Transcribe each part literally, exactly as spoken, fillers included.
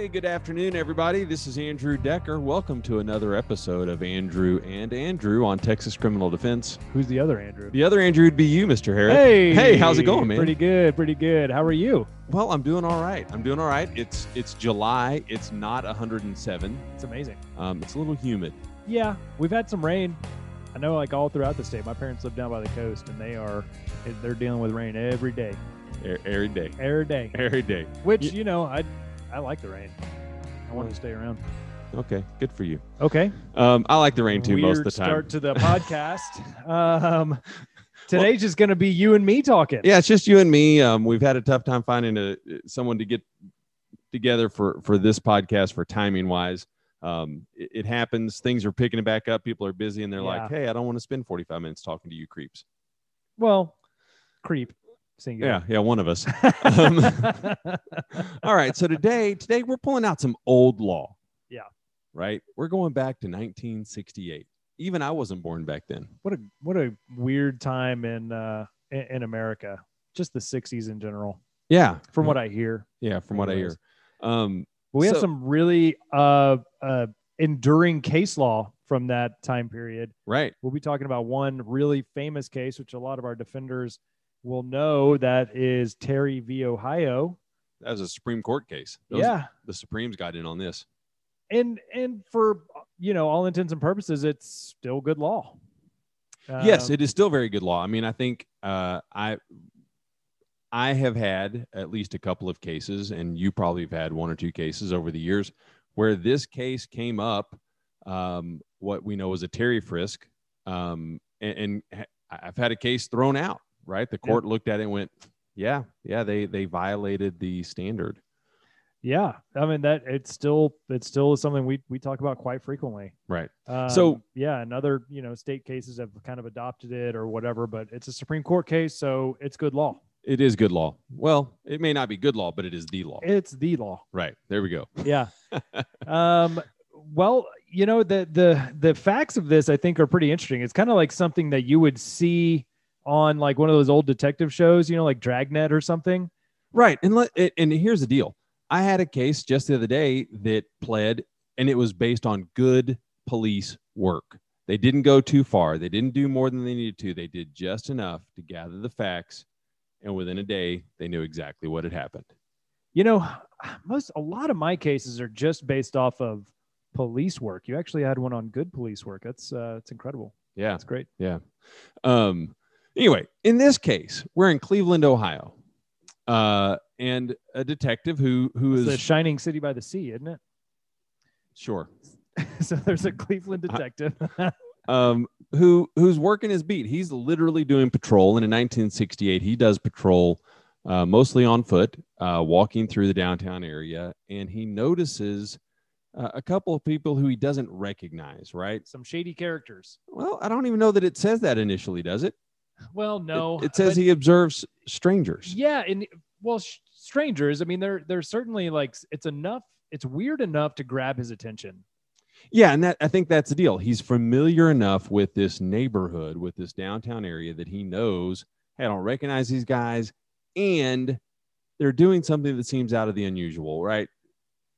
Hey, good afternoon, everybody. This is Andrew Decker. Welcome to another episode of Andrew and Andrew on Texas Criminal Defense. Who's the other Andrew? The other Andrew would be you, Mister Harris. Hey, hey, how's it going, man? Pretty good, pretty good. How are you? Well, I'm doing all right. I'm doing all right. It's it's July. It's not one hundred and seven. It's amazing. Um, it's a little humid. Yeah, we've had some rain. I know, like all throughout the state. My parents live down by the coast, and they are they're dealing with rain every day. Every day. Every day. Every day. Which you know, I. I like the rain. I want to stay around. Okay, good for you. Okay. Um, I like the rain too. Weird most of the time. Start to the podcast. um, today's well, just going to be you and me talking. Yeah, it's just you and me. Um, we've had a tough time finding a, someone to get together for, for this podcast for timing wise. Um, it, it happens. Things are picking it back up. People are busy and they're yeah. like, hey, I don't want to spend forty-five minutes talking to you creeps. Well, creep. Singular. Yeah, yeah, one of us. um, all right, so today, today we're pulling out some old law. Yeah, right. We're going back to nineteen sixty-eight. Even I wasn't born back then. What a what a weird time in uh, in America. Just the sixties in general. Yeah, from what I hear. Yeah, from what I hear. Um, we so, have some really uh, uh, enduring case law from that time period. Right. We'll be talking about one really famous case, which a lot of our defenders will know that is Terry v. Ohio. That was a Supreme Court case. Those, yeah. The Supremes got in on this. And and for, you know, all intents and purposes, it's still good law. Um, yes, it is still very good law. I mean, I think uh, I I have had at least a couple of cases, and you probably have had one or two cases over the years, where this case came up, um, what we know as a Terry frisk, um, and, and I've had a case thrown out. Right. The court yeah. looked at it and went, yeah, yeah, they they violated the standard. Yeah. I mean, that it's still it's still something we, we talk about quite frequently. Right. Um, so, yeah. And other, you know, state cases have kind of adopted it or whatever, but it's a Supreme Court case. So it's good law. It is good law. Well, it may not be good law, but it is the law. It's the law. Right. There we go. Yeah. um. Well, you know, the the the facts of this, I think, are pretty interesting. It's kind of like something that you would see on like one of those old detective shows, you know, like Dragnet or something. Right. And let, and here's the deal. I had a case just the other day that pled, and it was based on good police work. They didn't go too far. They didn't do more than they needed to. They did just enough to gather the facts. And within a day, they knew exactly what had happened. You know, most, a lot of my cases are just based off of police work. You actually had one on good police work. That's, uh, it's incredible. Yeah. That's great. Yeah. Um, Anyway, in this case, we're in Cleveland, Ohio, uh, and a detective who who it's is the shining city by the sea, isn't it? Sure. So there's a Cleveland detective I, um, who who's working his beat. He's literally doing patrol, and in nineteen sixty-eight, he does patrol uh, mostly on foot, uh, walking through the downtown area, and he notices Uh, a couple of people who he doesn't recognize. Right, some shady characters. Well, I don't even know that it says that initially, does it? Well, no, it, it says but, he observes strangers. Yeah. And well, sh- strangers, I mean, they're, they're certainly like, it's enough. It's weird enough to grab his attention. Yeah. And that, I think that's the deal. He's familiar enough with this neighborhood, with this downtown area that he knows, hey, I don't recognize these guys. And they're doing something that seems out of the unusual, right?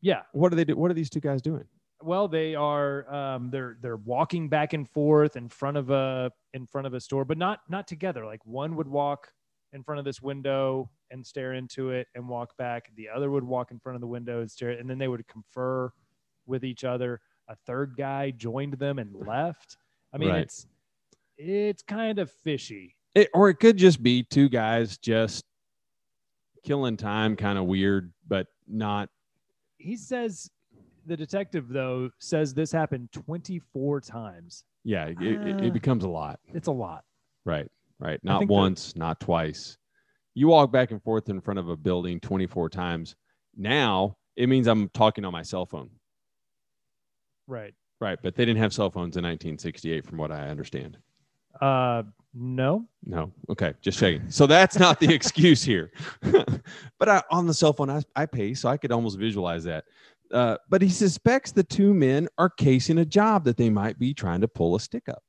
Yeah. What do they do? What are these two guys doing? Well, they are um, they're they're walking back and forth in front of a in front of a store, but not not together. Like one would walk in front of this window and stare into it and walk back. The other would walk in front of the window and stare, and then they would confer with each other. A third guy joined them and left. I mean, right. it's it's kind of fishy. It, or it could just be two guys just killing time, kind of weird, but not. He says. The detective, though, says this happened twenty-four times. Yeah, it, uh, it, it becomes a lot. It's a lot. Right, right. Not once, not twice. You walk back and forth in front of a building twenty-four times. Now, it means I'm talking on my cell phone. Right. Right, but they didn't have cell phones in nineteen sixty-eight, from what I understand. Uh, no. No. Okay, just checking. So that's not the excuse here. But I, on the cell phone, I, I pay, so I could almost visualize that. Uh, but he suspects the two men are casing a job that they might be trying to pull a stick up.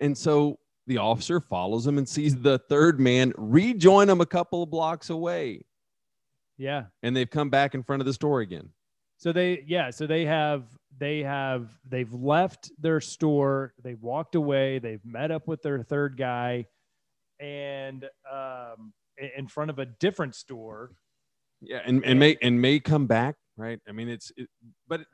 And so the officer follows him and sees the third man rejoin him a couple of blocks away. Yeah. And they've come back in front of the store again. So they, yeah, so they have, they have, they've left their store, they've walked away, they've met up with their third guy, and um, in front of a different store. Yeah, and, and, and may and may come back, right? I mean, it's, it, but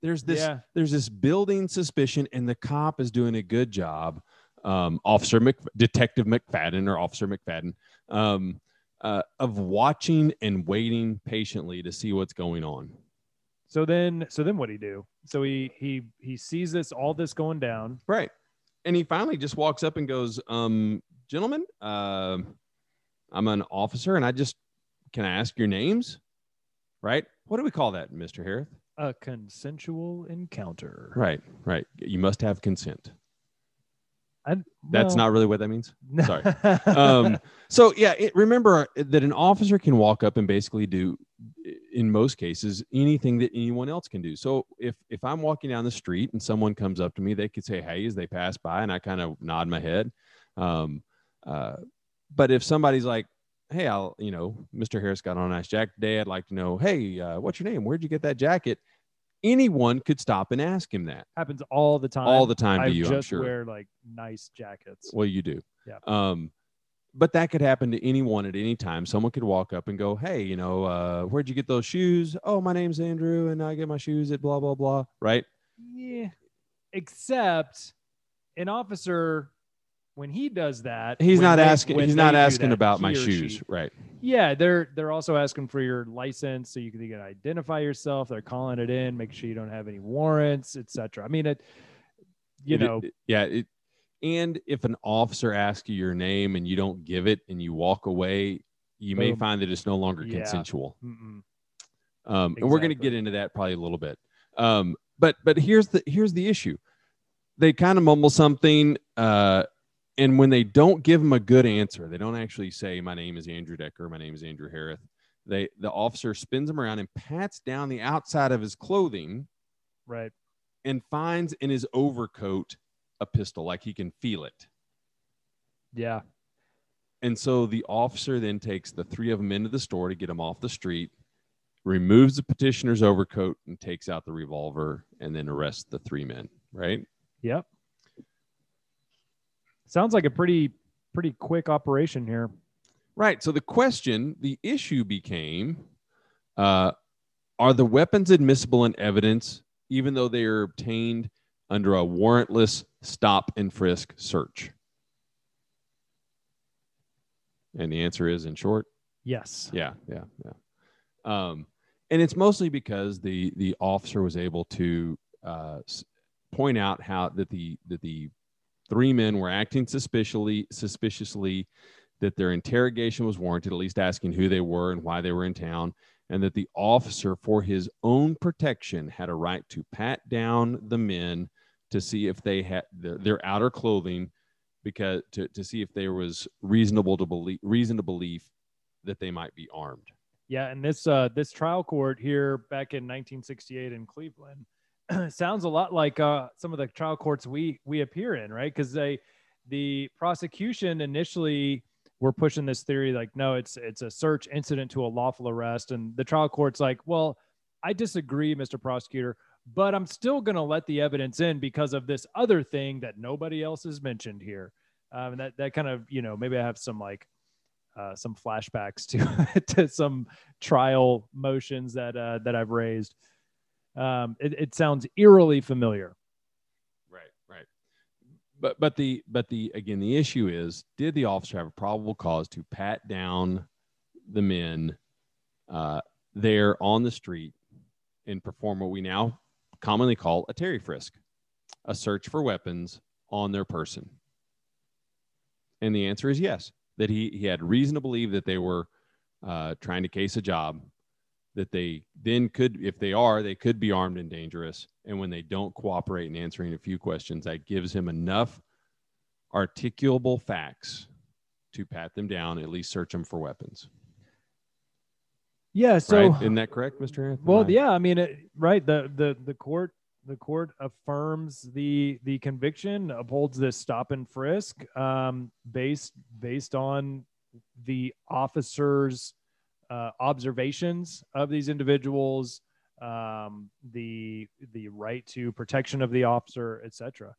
there's this, yeah. there's this building suspicion, and the cop is doing a good job, um, Officer Mc, Detective McFadden or Officer McFadden, um, uh, of watching and waiting patiently to see what's going on. So then, so then, what do he do? So he he he sees this, all this going down, right? And he finally just walks up and goes, um, "Gentlemen, uh, I'm an officer, and I just can I ask your names, right? What do we call that, Mister Harris? A consensual encounter, right? Right. You must have consent. I, well, That's not really what that means. Sorry. um, so yeah, it, remember that an officer can walk up and basically do, in most cases, anything that anyone else can do. So if, if I'm walking down the street and someone comes up to me, they could say, hey, as they pass by, and I kind of nod my head. Um, uh, but if somebody's like, hey, I'll, you know, Mister Harris got on a nice jacket today. I'd like to know, hey, uh, what's your name? Where'd you get that jacket? Anyone could stop and ask him that. Happens all the time. All the time to I you, just I'm sure. wear like nice jackets. Well, you do. Yeah. Um, But that could happen to anyone at any time. Someone could walk up and go, hey, you know, uh, where'd you get those shoes? Oh, my name's Andrew, and I get my shoes at blah, blah, blah. Right? Yeah. Except an officer, when he does that, he's not asking, he's not asking about my shoes. Right. Yeah. They're, they're also asking for your license so you can, you can identify yourself. They're calling it in, make sure you don't have any warrants, et cetera. I mean, it, you know. Yeah. It, And if an officer asks you your name and you don't give it and you walk away, you Boom. may find that it's no longer yeah. consensual. Mm-mm. Um, exactly. And we're going to get into that probably a little bit. Um, but but here's the here's the issue. They kind of mumble something. Uh, and when they don't give them a good answer, they don't actually say, my name is Andrew Decker. My name is Andrew Harris. They, the officer spins them around and pats down the outside of his clothing. Right. And finds in his overcoat a pistol, like he can feel it. Yeah. And so the officer then takes the three of them into the store to get them off the street, removes the petitioner's overcoat, and takes out the revolver, and then arrests the three men. Right? Yep. Sounds like a pretty, pretty quick operation here. Right. So the question, the issue became, uh, are the weapons admissible in evidence, even though they are obtained under a warrantless stop and frisk search? And the answer is, in short, yes. Yeah, yeah, yeah. Um, and it's mostly because the the officer was able to uh, point out how that the that the three men were acting suspiciously, suspiciously, that their interrogation was warranted, at least asking who they were and why they were in town, and that the officer, for his own protection, had a right to pat down the men to see if they had their, their outer clothing, because to, to see if there was reasonable to believe reason to believe that they might be armed. Yeah. And this, uh, this trial court here back in nineteen sixty-eight in Cleveland sounds a lot like, uh, some of the trial courts we, we appear in, right? Cause they, the prosecution initially were pushing this theory, like, no, it's, it's a search incident to a lawful arrest. And the trial court's like, well, I disagree, Mister Prosecutor, but I'm still going to let the evidence in because of this other thing that nobody else has mentioned here. Um, and that, that kind of, you know, maybe I have some like uh, some flashbacks to, to some trial motions that, uh, that I've raised. Um, it, it sounds eerily familiar. Right. Right. But, but the, but the, again, the issue is, did the officer have a probable cause to pat down the men uh, there on the street and perform what we now commonly call a Terry frisk, a search for weapons on their person? And the answer is yes, that he, he had reason to believe that they were uh, trying to case a job, that they then could, if they are, they could be armed and dangerous. And when they don't cooperate in answering a few questions, that gives him enough articulable facts to pat them down, at least search them for weapons. Yeah. So right? Isn't that correct, Mister Anthony? Well, yeah, I mean, it, right. The, the, the court, the court affirms the, the conviction, upholds this stop and frisk um, based, based on the officer's uh, observations of these individuals, um, the the right to protection of the officer, et cetera.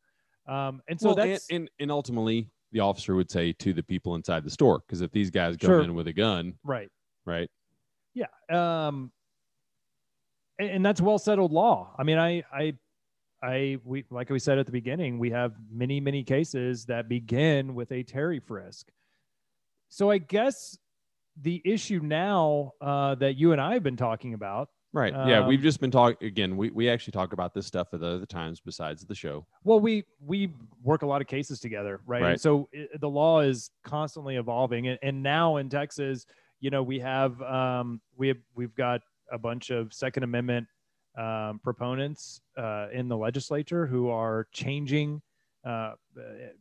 Um, and so well, that's and, and, and ultimately the officer would say to the people inside the store, because if these guys go sure. in with a gun, right, right, yeah, um, and, and that's well settled law. I mean, I, I, I, we like we said at the beginning, we have many, many cases that begin with a Terry frisk. So I guess the issue now uh, that you and I have been talking about. Right. Yeah. Um, we've just been talking again. We, we actually talk about this stuff at other times besides the show. Well, we, we work a lot of cases together. Right. right. And so it, the law is constantly evolving. And, and now in Texas, you know, we have, um, we have, we've got a bunch of Second Amendment um, proponents uh, in the legislature who are changing, uh,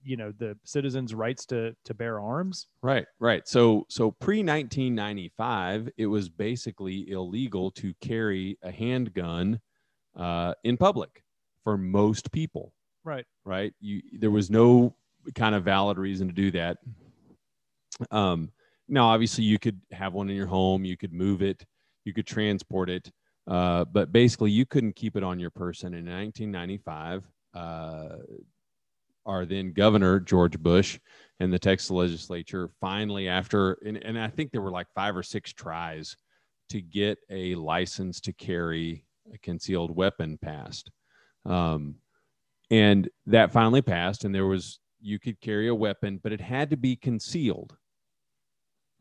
you know, the citizens' rights to, to bear arms. Right. Right. So, so pre nineteen ninety-five, it was basically illegal to carry a handgun, uh, in public for most people. Right. Right. You, there was no kind of valid reason to do that. Um, now obviously you could have one in your home, you could move it, you could transport it. Uh, but basically you couldn't keep it on your person in nineteen ninety-five, uh, our then governor, George Bush, and the Texas legislature finally after, and, and I think there were like five or six tries to get a license to carry a concealed weapon passed. Um, and that finally passed, and there was, you could carry a weapon, but it had to be concealed,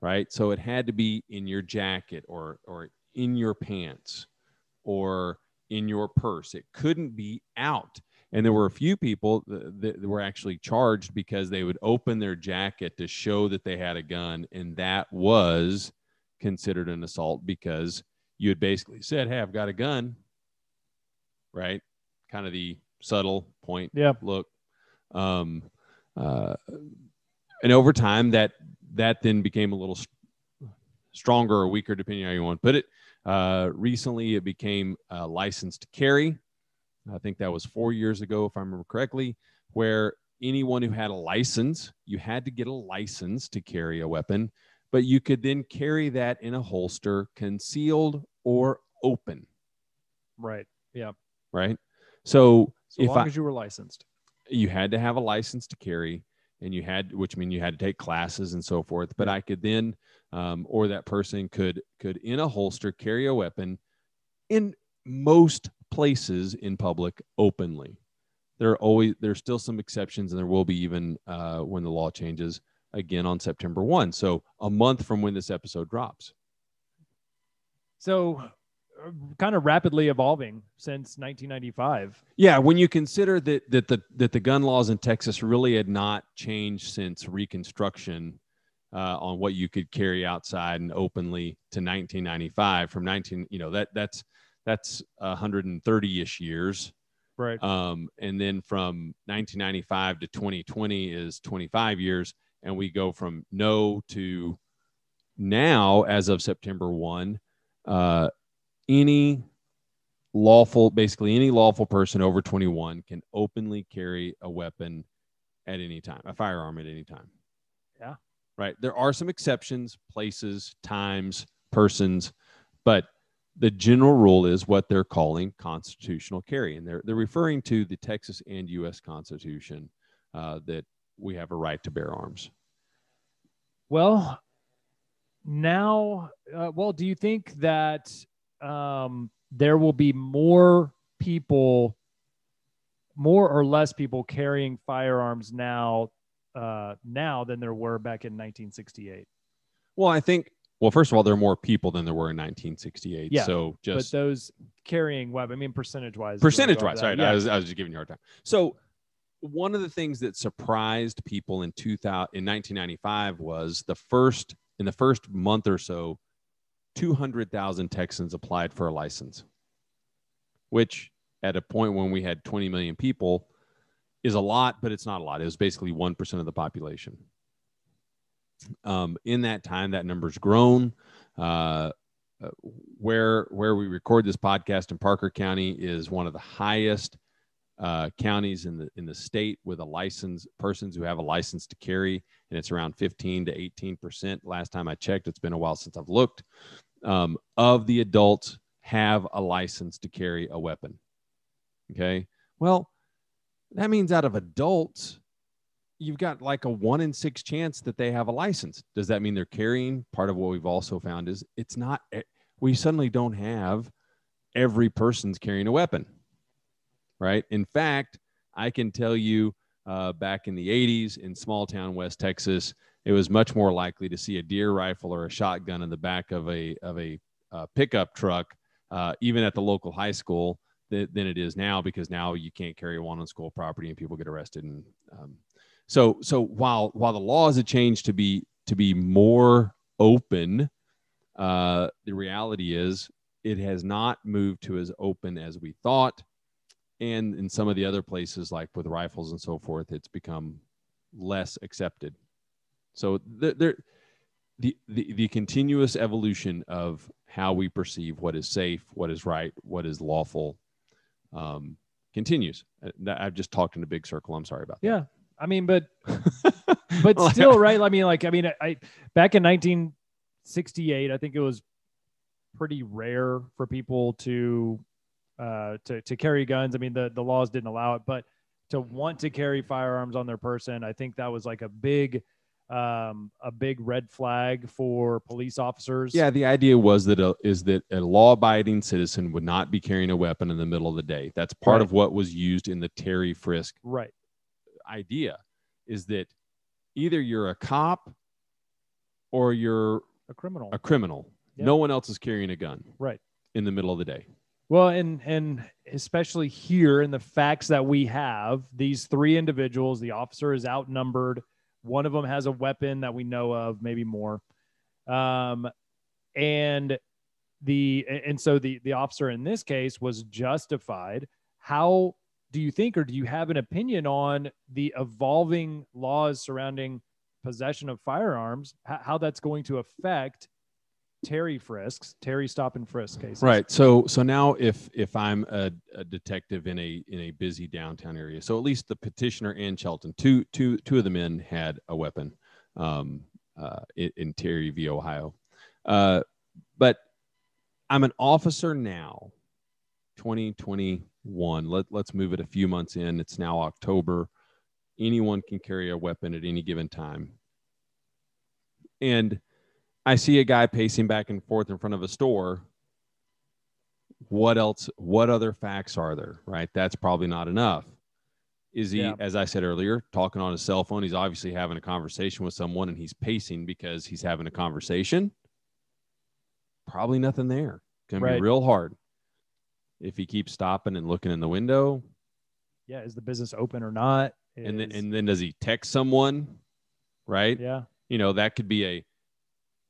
right? So it had to be in your jacket or, or in your pants or in your purse. It couldn't be out. And there were a few people that were actually charged because they would open their jacket to show that they had a gun. And that was considered an assault because you had basically said, hey, I've got a gun, right? Kind of the subtle point. Yeah. Look. Um, uh, and over time that, that then became a little st- stronger or weaker, depending on how you want to put it. Uh, recently it became a license to carry. I think that was four years ago, if I remember correctly, where anyone who had a license, you had to get a license to carry a weapon, but you could then carry that in a holster, concealed or open. Right. Yeah. Right. So, so if long I, as you were licensed, you had to have a license to carry, and you had, which means you had to take classes and so forth. But I could then, um, or that person could, could in a holster carry a weapon in most places in public openly. There are always, there's still some exceptions, and there will be even uh, when the law changes again on September first. So a month from when this episode drops. So uh, kind of rapidly evolving since nineteen ninety-five. Yeah. When you consider that, that the, that the gun laws in Texas really had not changed since Reconstruction uh, on what you could carry outside and openly to nineteen ninety-five from nineteen, you know, that that's, that's one hundred thirty-ish years. Right. Um, and then from nineteen ninety-five to twenty twenty is twenty-five years. And we go from no to now, as of September first, uh, any lawful, basically any lawful person over twenty-one can openly carry a weapon at any time, a firearm at any time. Yeah. Right. There are some exceptions, places, times, persons, but the general rule is what they're calling constitutional carry. And they're, they're referring to the Texas and U S Constitution, uh, that we have a right to bear arms. Well, now, uh, well, do you think that um, there will be more people, more or less people carrying firearms now, uh, now than there were back in nineteen sixty-eight? Well, I think, Well, first of all, there are more people than there were in nineteen sixty-eight. Yeah, so just but those carrying weapon, I mean, percentage wise, percentage wise. Right. Yeah. I was, I was just giving you a hard time. So one of the things that surprised people in two thousand, in nineteen ninety-five was the first in the first month or so, two hundred thousand Texans applied for a license, which at a point when we had twenty million people is a lot, but it's not a lot. It was basically one percent of the population. Um, in that time, that number's grown. Uh, where where we record this podcast in Parker County is one of the highest uh, counties in the in the state with a license, persons who have a license to carry, and it's around fifteen to eighteen percent. Last time I checked, it's been a while since I've looked, um, of the adults have a license to carry a weapon. Okay, well, that means out of adults, you've got like a one in six chance that they have a license. Does that mean they're carrying? Part of what we've also found is it's not, we suddenly don't have every person's carrying a weapon, right? In fact, I can tell you uh, back in the eighties in small town West Texas, it was much more likely to see a deer rifle or a shotgun in the back of a, of a uh, pickup truck, uh, even at the local high school, than it is now, because now you can't carry one on school property and people get arrested. And um, so, so while while the laws have changed to be to be more open, uh, the reality is it has not moved to as open as we thought. And in some of the other places, like with rifles and so forth, it's become less accepted. So there, there, the the the continuous evolution of how we perceive what is safe, what is right, what is lawful, um continues. I've just talked in a big circle. I'm sorry about that. Yeah, I mean, but but like, still, right? I mean, like, I mean, I back in nineteen sixty-eight, I think it was pretty rare for people to uh to to carry guns. I mean, the the laws didn't allow it, but to want to carry firearms on their person, I think that was like a big um a big red flag for police officers. Yeah, the idea was that a, is that a law-abiding citizen would not be carrying a weapon in the middle of the day. That's part right. of what was used in the Terry frisk right idea, is that either you're a cop or you're a criminal a criminal yeah. No one else is carrying a gun right in the middle of the day. Well, and and especially here in the facts that we have, these three individuals, the officer is outnumbered. One of them has a weapon that we know of, maybe more. Um, and the and so the, the officer in this case was justified. How do you think, or do you have an opinion on the evolving laws surrounding possession of firearms, how that's going to affect Terry frisks, Terry stop and frisk cases? Right. So so now if if I'm a, a detective in a in a busy downtown area, so at least the petitioner and Shelton, two two two of the men had a weapon um, uh, in, in Terry v. Ohio. Uh, but I'm an officer now, twenty twenty-one. Let, let's move it a few months in. It's now October. Anyone can carry a weapon at any given time. And I see a guy pacing back and forth in front of a store. What else? What other facts are there? Right? That's probably not enough. Is he, yeah. as I said earlier, talking on his cell phone? He's obviously having a conversation with someone, and he's pacing because he's having a conversation. Probably nothing there. Going right. to be real hard. If he keeps stopping and looking in the window. Yeah. Is the business open or not? Is... And then, and then does he text someone? Right. Yeah. You know, that could be a,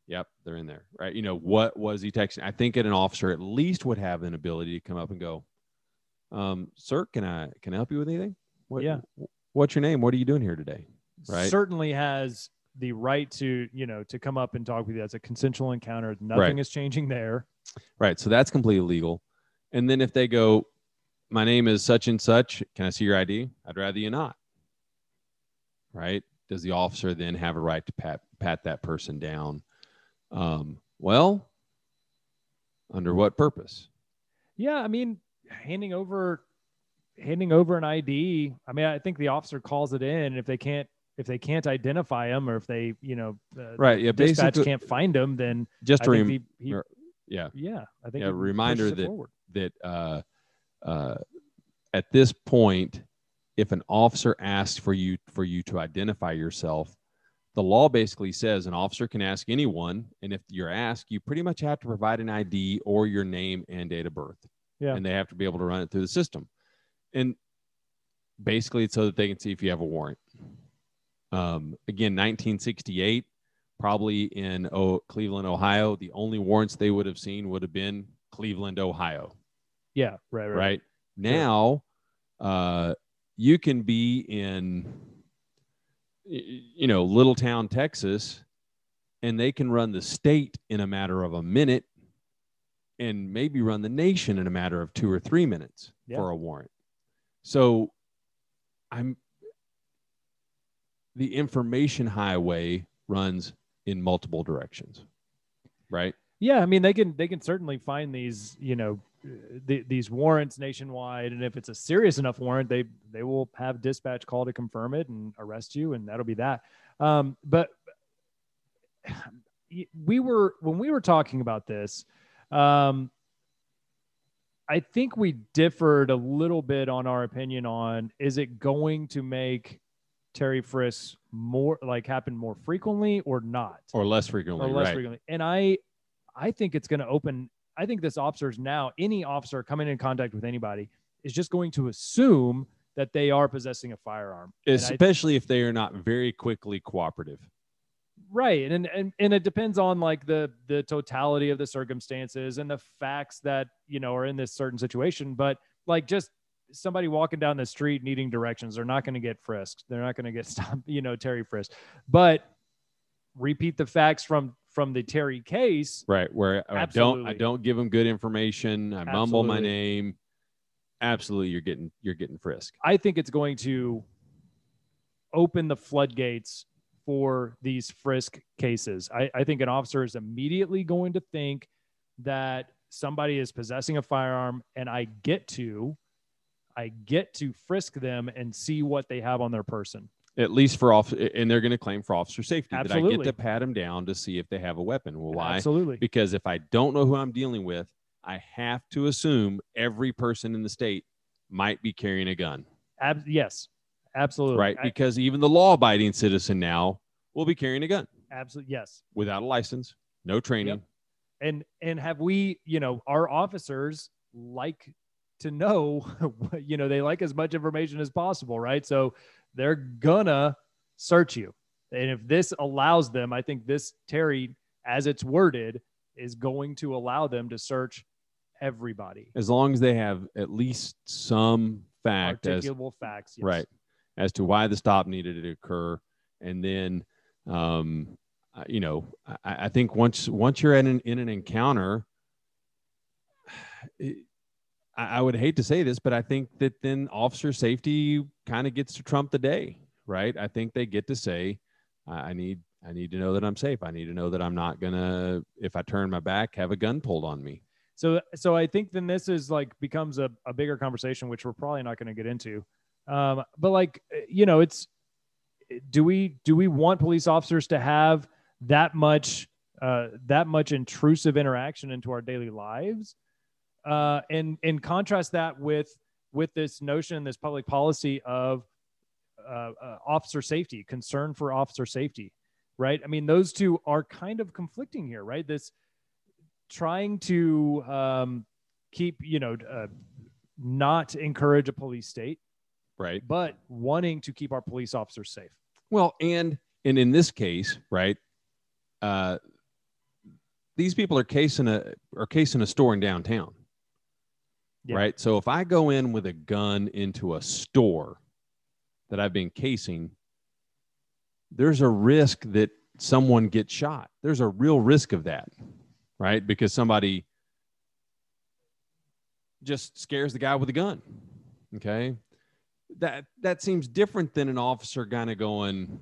yep, they're in there, right? You know, what was he texting? I think that an officer at least would have an ability to come up and go, um, sir, can I, can I help you with anything? What, yeah. What's your name? What are you doing here today? Right. Certainly has the right to, you know, to come up and talk with you. That's a consensual encounter. Nothing right. is changing there. Right. So that's completely legal. And then if they go, my name is such and such, can I see your I D? I'd rather you not. Right. Does the officer then have a right to pat, pat that person down? Um, well, under what purpose? Yeah. I mean, handing over, handing over an I D. I mean, I think the officer calls it in. If they can't, if they can't identify him, or if they, you know, uh, right. Yeah. Dispatch can't find him, then just a rem- he, he, yeah. Yeah. I think yeah, a reminder that, forward. that, uh, uh, at this point, if an officer asks for you, for you to identify yourself, the law basically says an officer can ask anyone, and if you're asked, you pretty much have to provide an I D or your name and date of birth. Yeah. And they have to be able to run it through the system. And basically it's so that they can see if you have a warrant. Um, again, nineteen sixty-eight, probably in o- Cleveland, Ohio, the only warrants they would have seen would have been Cleveland, Ohio. Yeah, right, right. Right? Now, uh, you can be in... you know, little town Texas, and they can run the state in a matter of a minute, and maybe run the nation in a matter of two or three minutes yeah. for a warrant. So I'm, the information highway runs in multiple directions, right? Yeah. I mean, they can, they can certainly find these, you know, the, these warrants nationwide. And if it's a serious enough warrant, they, they will have dispatch call to confirm it and arrest you. And that'll be that. Um, but we were, when we were talking about this, um, I think we differed a little bit on our opinion on, is it going to make Terry frisks more like happen more frequently or not, or less frequently, or less right. frequently. And I, I think it's going to open. I think this officer's now, any officer coming in contact with anybody is just going to assume that they are possessing a firearm, especially I, if they are not very quickly cooperative. Right. And, and, and it depends on like the, the totality of the circumstances and the facts that, you know, are in this certain situation, but like just, somebody walking down the street needing directions, they're not going to get frisked. They're not going to get stopped, you know, Terry frisked. But repeat the facts from from the Terry case, right? Where I don't I don't give them good information. I absolutely. mumble my name. Absolutely, you're getting you're getting frisked. I think it's going to open the floodgates for these frisk cases. I, I think an officer is immediately going to think that somebody is possessing a firearm, and I get to. I get to frisk them and see what they have on their person. At least for off, and they're going to claim for officer safety. Absolutely. That I get to pat them down to see if they have a weapon. Well, why? Absolutely. Because if I don't know who I'm dealing with, I have to assume every person in the state might be carrying a gun. Ab- yes, absolutely. Right, I, because even the law-abiding citizen now will be carrying a gun. Absolutely, yes. Without a license, no training. Yep. And and have we, you know, our officers like to know, you know, they like as much information as possible, right? So they're gonna search you. And if this allows them, I think this Terry, as it's worded, is going to allow them to search everybody. As long as they have at least some fact. Articulable as, facts. Yes. Right. As to why the stop needed to occur. And then, um, you know, I, I think once, once you're in an, in an encounter, it, I would hate to say this, but I think that then officer safety kind of gets to trump the day, right? I think they get to say, I need, I need to know that I'm safe. I need to know that I'm not gonna, if I turn my back, have a gun pulled on me. So, so I think then this is like, becomes a, a bigger conversation, which we're probably not going to get into. Um, but like, you know, it's, do we, do we want police officers to have that much, uh, that much intrusive interaction into our daily lives? Uh, and, and contrast that with, with this notion, this public policy of uh, uh, officer safety, concern for officer safety, right? I mean, those two are kind of conflicting here, right? This trying to um, keep, you know, uh, not encourage a police state, right? But wanting to keep our police officers safe. Well, and, and in this case, right, uh, these people are casing a, are casing a store in downtown. Yeah. Right. So if I go in with a gun into a store that I've been casing, there's a risk that someone gets shot. There's a real risk of that. Right. Because somebody just scares the guy with a gun. Okay. That, that seems different than an officer kind of going,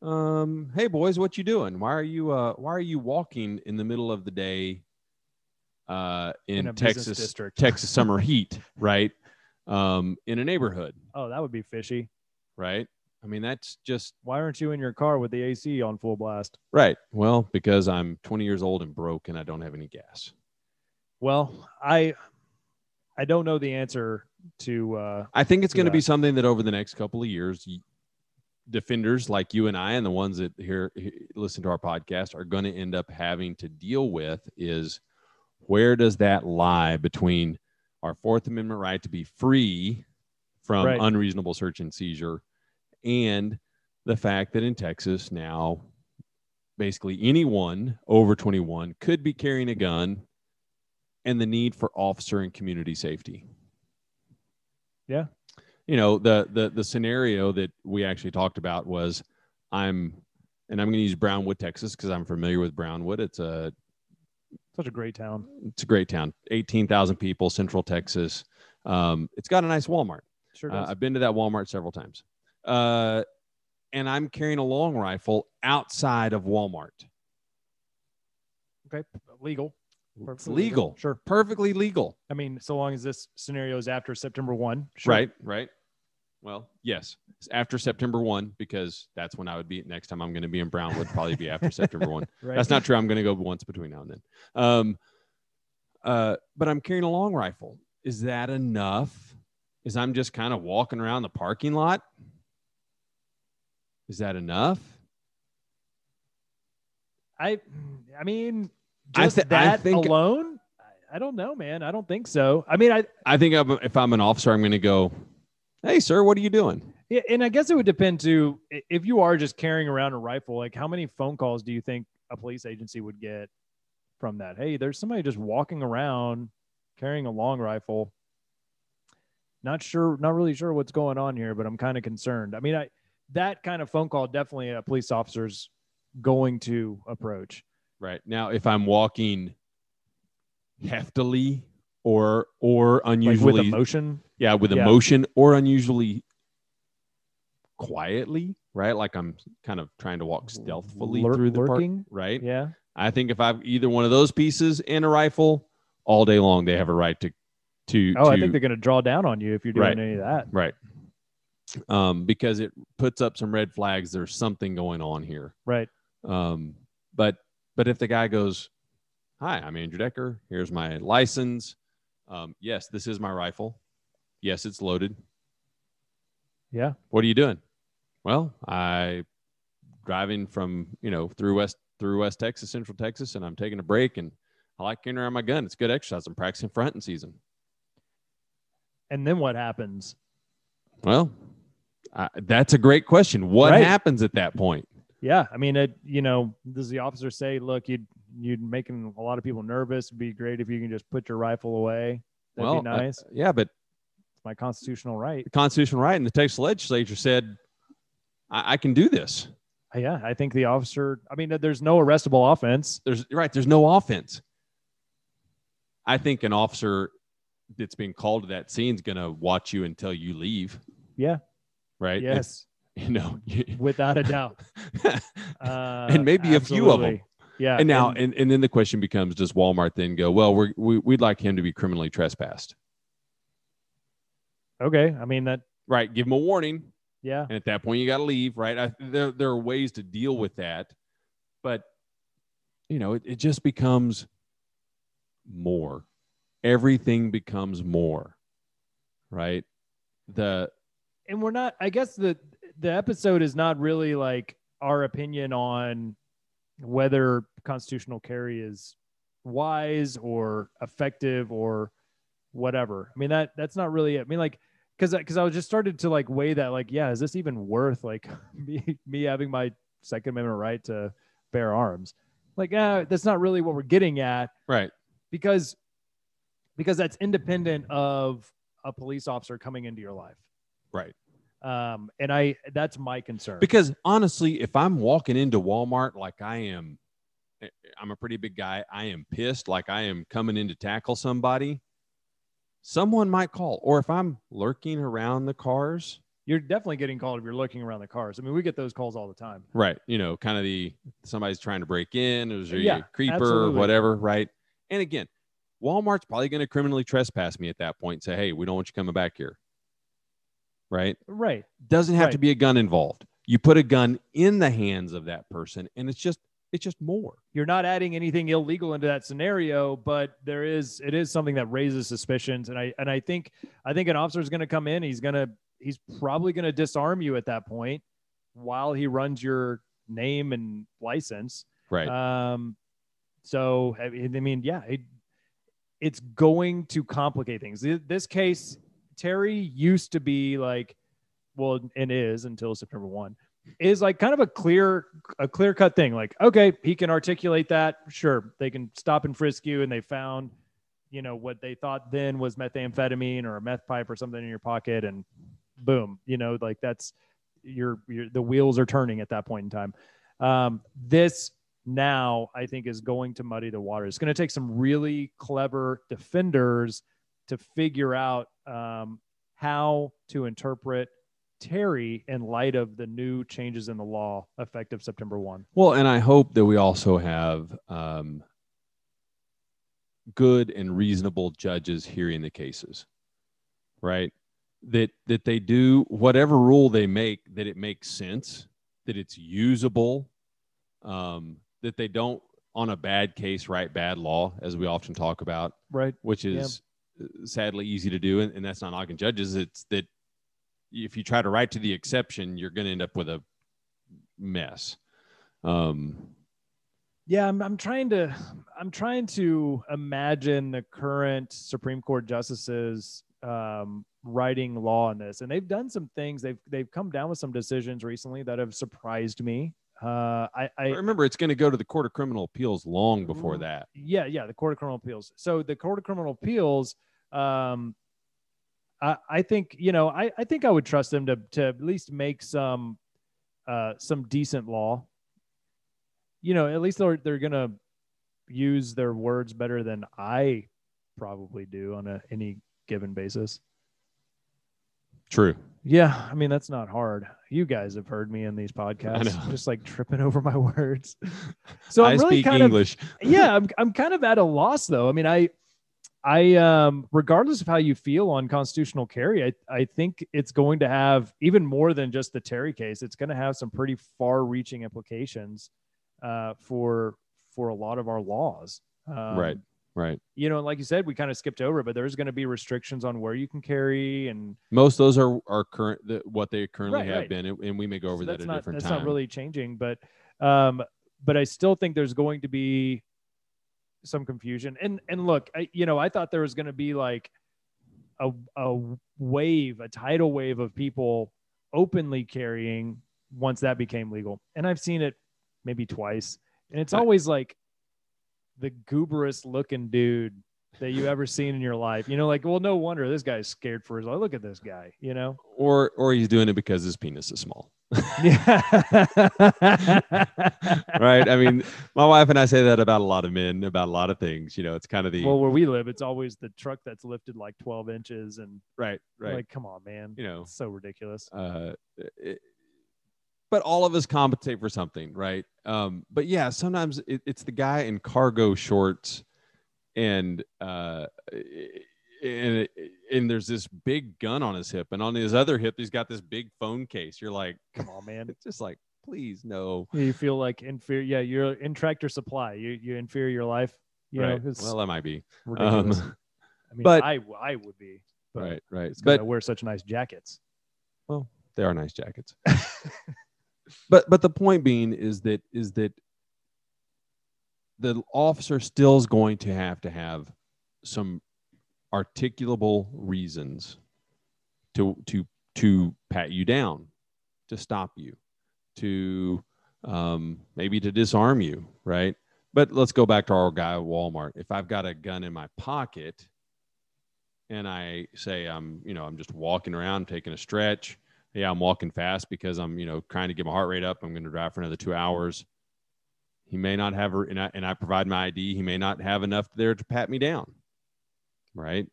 um, hey boys, what you doing? Why are you, uh, why are you walking in the middle of the day? Uh, in, in Texas, district. Texas summer heat, right? Um, in a neighborhood. Oh, that would be fishy. Right. I mean, that's just, why aren't you in your car with the A C on full blast? Right. Well, because I'm twenty years old and broke and I don't have any gas. Well, I, I don't know the answer to, uh, I think it's going to be something that over the next couple of years, defenders like you and I, and the ones that here listen to our podcast are going to end up having to deal with is, where does that lie between our Fourth Amendment right to be free from right. unreasonable search and seizure and the fact that in Texas now, basically anyone over twenty-one could be carrying a gun and the need for officer and community safety? Yeah. You know, the, the, the scenario that we actually talked about was I'm, and I'm going to use Brownwood, Texas, because I'm familiar with Brownwood. It's a, Such a great town. It's a great town. eighteen thousand people, Central Texas. Um, it's got a nice Walmart. Sure does. Uh, I've been to that Walmart several times. Uh, and I'm carrying a long rifle outside of Walmart. Okay. Legal. Perfectly legal. legal. Sure. Perfectly legal. I mean, so long as this scenario is after September first. Sure. Right. Right. Well, yes. It's after September first, because that's when I would be next time I'm going to be in Brownwood, probably be after September first. Right. That's not true. I'm going to go once between now and then. Um, uh, but I'm carrying a long rifle. Is that enough? Is I'm just kind of walking around the parking lot? Is that enough? I, I mean, just I th- that I think, alone? I don't know, man. I don't think so. I mean, I, I think I'm, if I'm an officer, I'm going to go, hey, sir, what are you doing? Yeah, and I guess it would depend too, if you are just carrying around a rifle, like how many phone calls do you think a police agency would get from that? Hey, there's somebody just walking around carrying a long rifle. Not sure, not really sure what's going on here, but I'm kind of concerned. I mean, I, that kind of phone call, definitely a police officer's going to approach. Right. Now, if I'm walking heftily or, or unusually like with emotion. Yeah. With yeah. emotion or unusually quietly, right? Like I'm kind of trying to walk stealthily Lur- through the lurking. park. Right. Yeah. I think if I've either one of those pieces and a rifle all day long, they have a right to, to, Oh, to, I think they're going to draw down on you if you're doing right, any of that. Right. Um, because it puts up some red flags. There's something going on here. Right. Um, but, but if the guy goes, hi, I'm Andrew Decker. Here's my license. Um, yes, this is my rifle. Yes, it's loaded. Yeah. What are you doing? Well, I driving from, you know, through West, through West Texas, Central Texas, and I'm taking a break and I like carrying around my gun. It's good exercise. I'm practicing for hunting season. And then what happens? Well, I, that's a great question. What right. happens at that point? Yeah. I mean, it, you know, does the officer say, look, you'd, you'd making a lot of people nervous. It'd be great if you can just put your rifle away. That'd well, be nice. Uh, yeah, but it's my constitutional right. The constitutional right. And the Texas legislature said, I, I can do this. Yeah. I think the officer, I mean, there's no arrestable offense. There's right. There's no offense. I think an officer that's being called to that scene is going to watch you until you leave. Yeah. Right. Yes. It's, you know, without a doubt. uh, and maybe absolutely. a few of them. Yeah. And now, and, and, and then the question becomes, does Walmart then go, well, we're, we, we'd like him to be criminally trespassed. Okay. I mean that. Right. Give him a warning. Yeah. And at that point you got to leave. Right. I, there, there are ways to deal with that, but you know, it, it just becomes more. Everything becomes more, right? The and we're not. I guess the the episode is not really like our opinion on whether constitutional carry is wise or effective or whatever. I mean that that's not really it. I mean, like, because because I was just started to like weigh that. Like, yeah, is this even worth like me me having my Second Amendment right to bear arms? Like, uh, that's not really what we're getting at, right? Because Because that's independent of a police officer coming into your life. Right. Um, and I that's my concern. Because honestly, if I'm walking into Walmart like I am, I'm a pretty big guy. I am pissed like I am coming in to tackle somebody. Someone might call. Or if I'm lurking around the cars. You're definitely getting called if you're looking around the cars. I mean, we get those calls all the time. Right. You know, kind of the somebody's trying to break in. It was a yeah, creeper absolutely. or whatever. Right. And again. Walmart's probably going to criminally trespass me at that point and say, hey, we don't want you coming back here. Right? Right. Doesn't have right. to be a gun involved. You put a gun in the hands of that person and it's just, it's just more. You're not adding anything illegal into that scenario, but there is, it is something that raises suspicions. And I, and I think, I think an officer is going to come in. He's going to, he's probably going to disarm you at that point while he runs your name and license. Right. Um, so, I mean, yeah, it, it's going to complicate things. This case, Terry used to be like, well, and is until September first, is like kind of a clear, a clear cut thing. Like, okay, he can articulate that. Sure. They can stop and frisk you. And they found, you know, what they thought then was methamphetamine or a meth pipe or something in your pocket. And boom, you know, like that's your, your the wheels are turning at that point in time. Um, this now I think is going to muddy the water. It's going to take some really clever defenders to figure out um, how to interpret Terry in light of the new changes in the law effective September first. Well, and I hope that we also have um, good and reasonable judges hearing the cases, right? That, that they do whatever rule they make, that it makes sense, that it's usable, um, that they don't on a bad case write bad law, as we often talk about, right? Which is yeah. sadly easy to do. And, and that's not knocking judges. It's that if you try to write to the exception, you're going to end up with a mess. Um, yeah, I'm, I'm trying to, I'm trying to imagine the current Supreme Court justices um, writing law on this, and they've done some things. They've they've come down with some decisions recently that have surprised me. Uh, I, I remember it's going to go to the Court of Criminal Appeals long before that. Yeah, yeah, the Court of Criminal Appeals. So the Court of Criminal Appeals. Um, I, I think, you know, I, I think I would trust them to, to at least make some, uh, some decent law. You know, at least they're, they're going to use their words better than I probably do on a, any given basis. True. Yeah. I mean, that's not hard. You guys have heard me in these podcasts, I'm just like tripping over my words. So I'm I really speak kind English. Of, yeah. I'm, I'm kind of at a loss though. I mean, I, I, um, regardless of how you feel on constitutional carry, I, I think it's going to have even more than just the Terry case. It's going to have some pretty far-reaching implications uh, for for a lot of our laws. Um, right, right. You know, like you said, we kind of skipped over it, but there's going to be restrictions on where you can carry, and most of those are are current the, what they currently right, have right. been, and we may go over so that at a not, different that's time. That's not really changing, but um, but I still think there's going to be some confusion. And, and look, I, you know, I thought there was going to be like a, a wave, a tidal wave of people openly carrying once that became legal. And I've seen it maybe twice. And it's always like the gooberest looking dude that you ever seen in your life, you know, like, well, no wonder this guy's scared for his life. Look at this guy, you know, or, or he's doing it because his penis is small. Yeah. Right. I mean, my wife and I say that about a lot of men, about a lot of things, you know, it's kind of the, well, where we live, it's always the truck that's lifted like twelve inches and right. Right. Like, come on, man. You know, it's so ridiculous. Uh, it, but all of us compensate for something. Right. Um, but yeah, sometimes it, it's the guy in cargo shorts and, uh, it, And, and there's this big gun on his hip, and on his other hip, he's got this big phone case. You're like, come on, man. It's just like, please, no. You feel like inferior. Yeah, you're in Tractor Supply. You, you inferior your life. You right. know, well, I might be. Ridiculous. Um, I mean, but, I, I would be. But right, right. It's but I wear such nice jackets. Well, they are nice jackets. but but the point being is that is that the officer still is going to have to have some articulable reasons to to to pat you down, to stop you, to um, maybe to disarm you, right? But let's go back to our guy at Walmart. If I've got a gun in my pocket and I say I'm, you know, I'm just walking around, taking a stretch. Yeah, I'm walking fast because I'm, you know, trying to get my heart rate up. I'm going to drive for another two hours. He may not have, and I, and I provide my I D. He may not have enough there to pat me down. Right.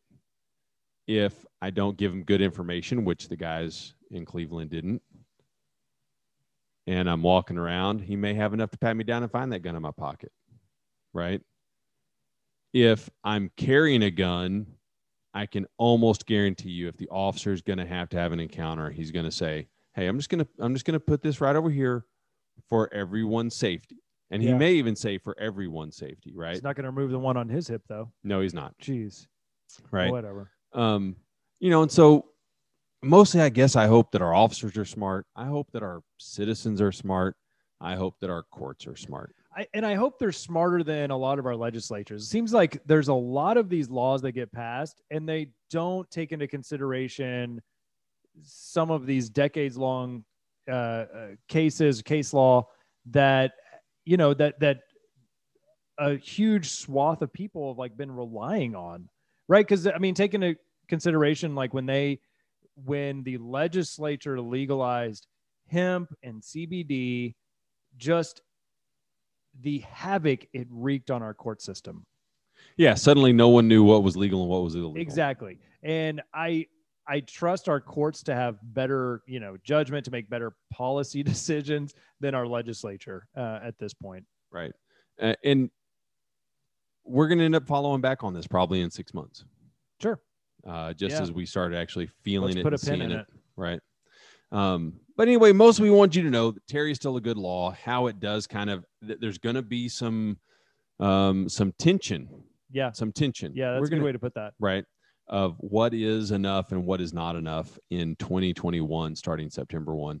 If I don't give him good information, which the guys in Cleveland didn't, and I'm walking around, he may have enough to pat me down and find that gun in my pocket. Right. If I'm carrying a gun, I can almost guarantee you if the officer is going to have to have an encounter, he's going to say, hey, I'm just going to I'm just going to put this right over here for everyone's safety. And yeah. he may even say for everyone's safety. Right. He's not going to remove the one on his hip, though. No, he's not. Jeez. Right. Whatever. Um, you know, and so mostly, I guess I hope that our officers are smart. I hope that our citizens are smart. I hope that our courts are smart. I, and I hope they're smarter than a lot of our legislatures. It seems like there's a lot of these laws that get passed and they don't take into consideration some of these decades long uh, uh, cases, case law that, you know, that, that a huge swath of people have like been relying on. Right. Because, I mean, taking into consideration, like when they when the legislature legalized hemp and C B D, just the havoc it wreaked on our court system. Yeah. Suddenly no one knew what was legal and what was illegal. Exactly. And I I trust our courts to have better, you know, judgment to make better policy decisions than our legislature uh, at this point. Right. Uh, and we're going to end up following back on this probably in six months. Sure. Uh, just yeah. as we started actually feeling Let's it, put a pin in it. it. Right. Um, but anyway, mostly we want you to know that Terry is still a good law, how it does kind of, th- there's going to be some, um, some tension. Yeah. Some tension. Yeah. That's we're a good gonna, way to put that. Right. Of what is enough and what is not enough in twenty twenty-one, starting September first.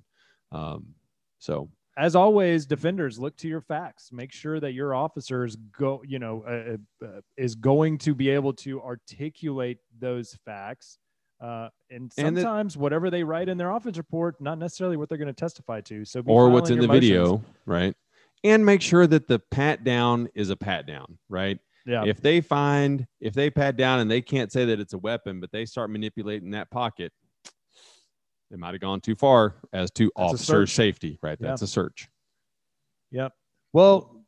Um, so as always, defenders, look to your facts, make sure that your officers go, you know, uh, uh, is going to be able to articulate those facts. Uh, and sometimes and the, whatever they write in their office report, not necessarily what they're going to testify to. So be or what's in the motions. video, right? And make sure that the pat down is a pat down, right? Yeah. If they find, if they pat down and they can't say that it's a weapon, but they start manipulating that pocket, they might have gone too far as to That's officer safety, right? That's yeah. a search. Yep. Well,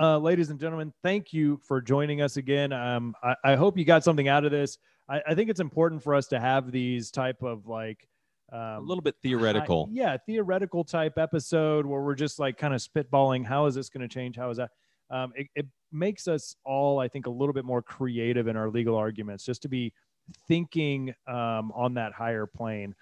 uh, ladies and gentlemen, thank you for joining us again. Um, I, I hope you got something out of this. I, I think it's important for us to have these type of like um, a little bit theoretical. High, yeah. Theoretical type episode where we're just like kind of spitballing. How is this going to change? How is that? Um, it, it makes us all, I think, a little bit more creative in our legal arguments, just to be thinking um, on that higher plane.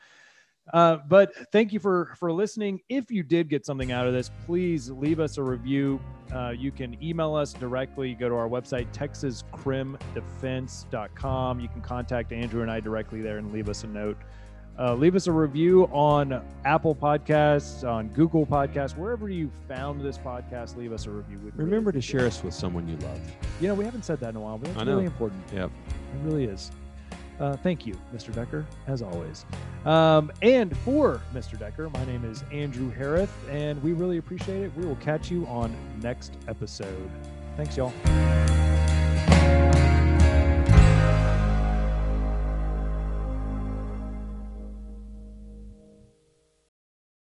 Uh, but thank you for, for listening. If you did get something out of this, please leave us a review. Uh, you can email us directly. Go to our website, texas crim defense dot com. You can contact Andrew and I directly there and leave us a note. Uh, leave us a review on Apple Podcasts, on Google Podcasts, wherever you found this podcast, leave us a review. We'd Remember really to share it. us with someone you love. You know, we haven't said that in a while, but it's really important. Yep. It really is. Uh, thank you, Mister Decker, as always. Um, and for Mister Decker, my name is Andrew Harith, and we really appreciate it. We will catch you on next episode. Thanks, y'all.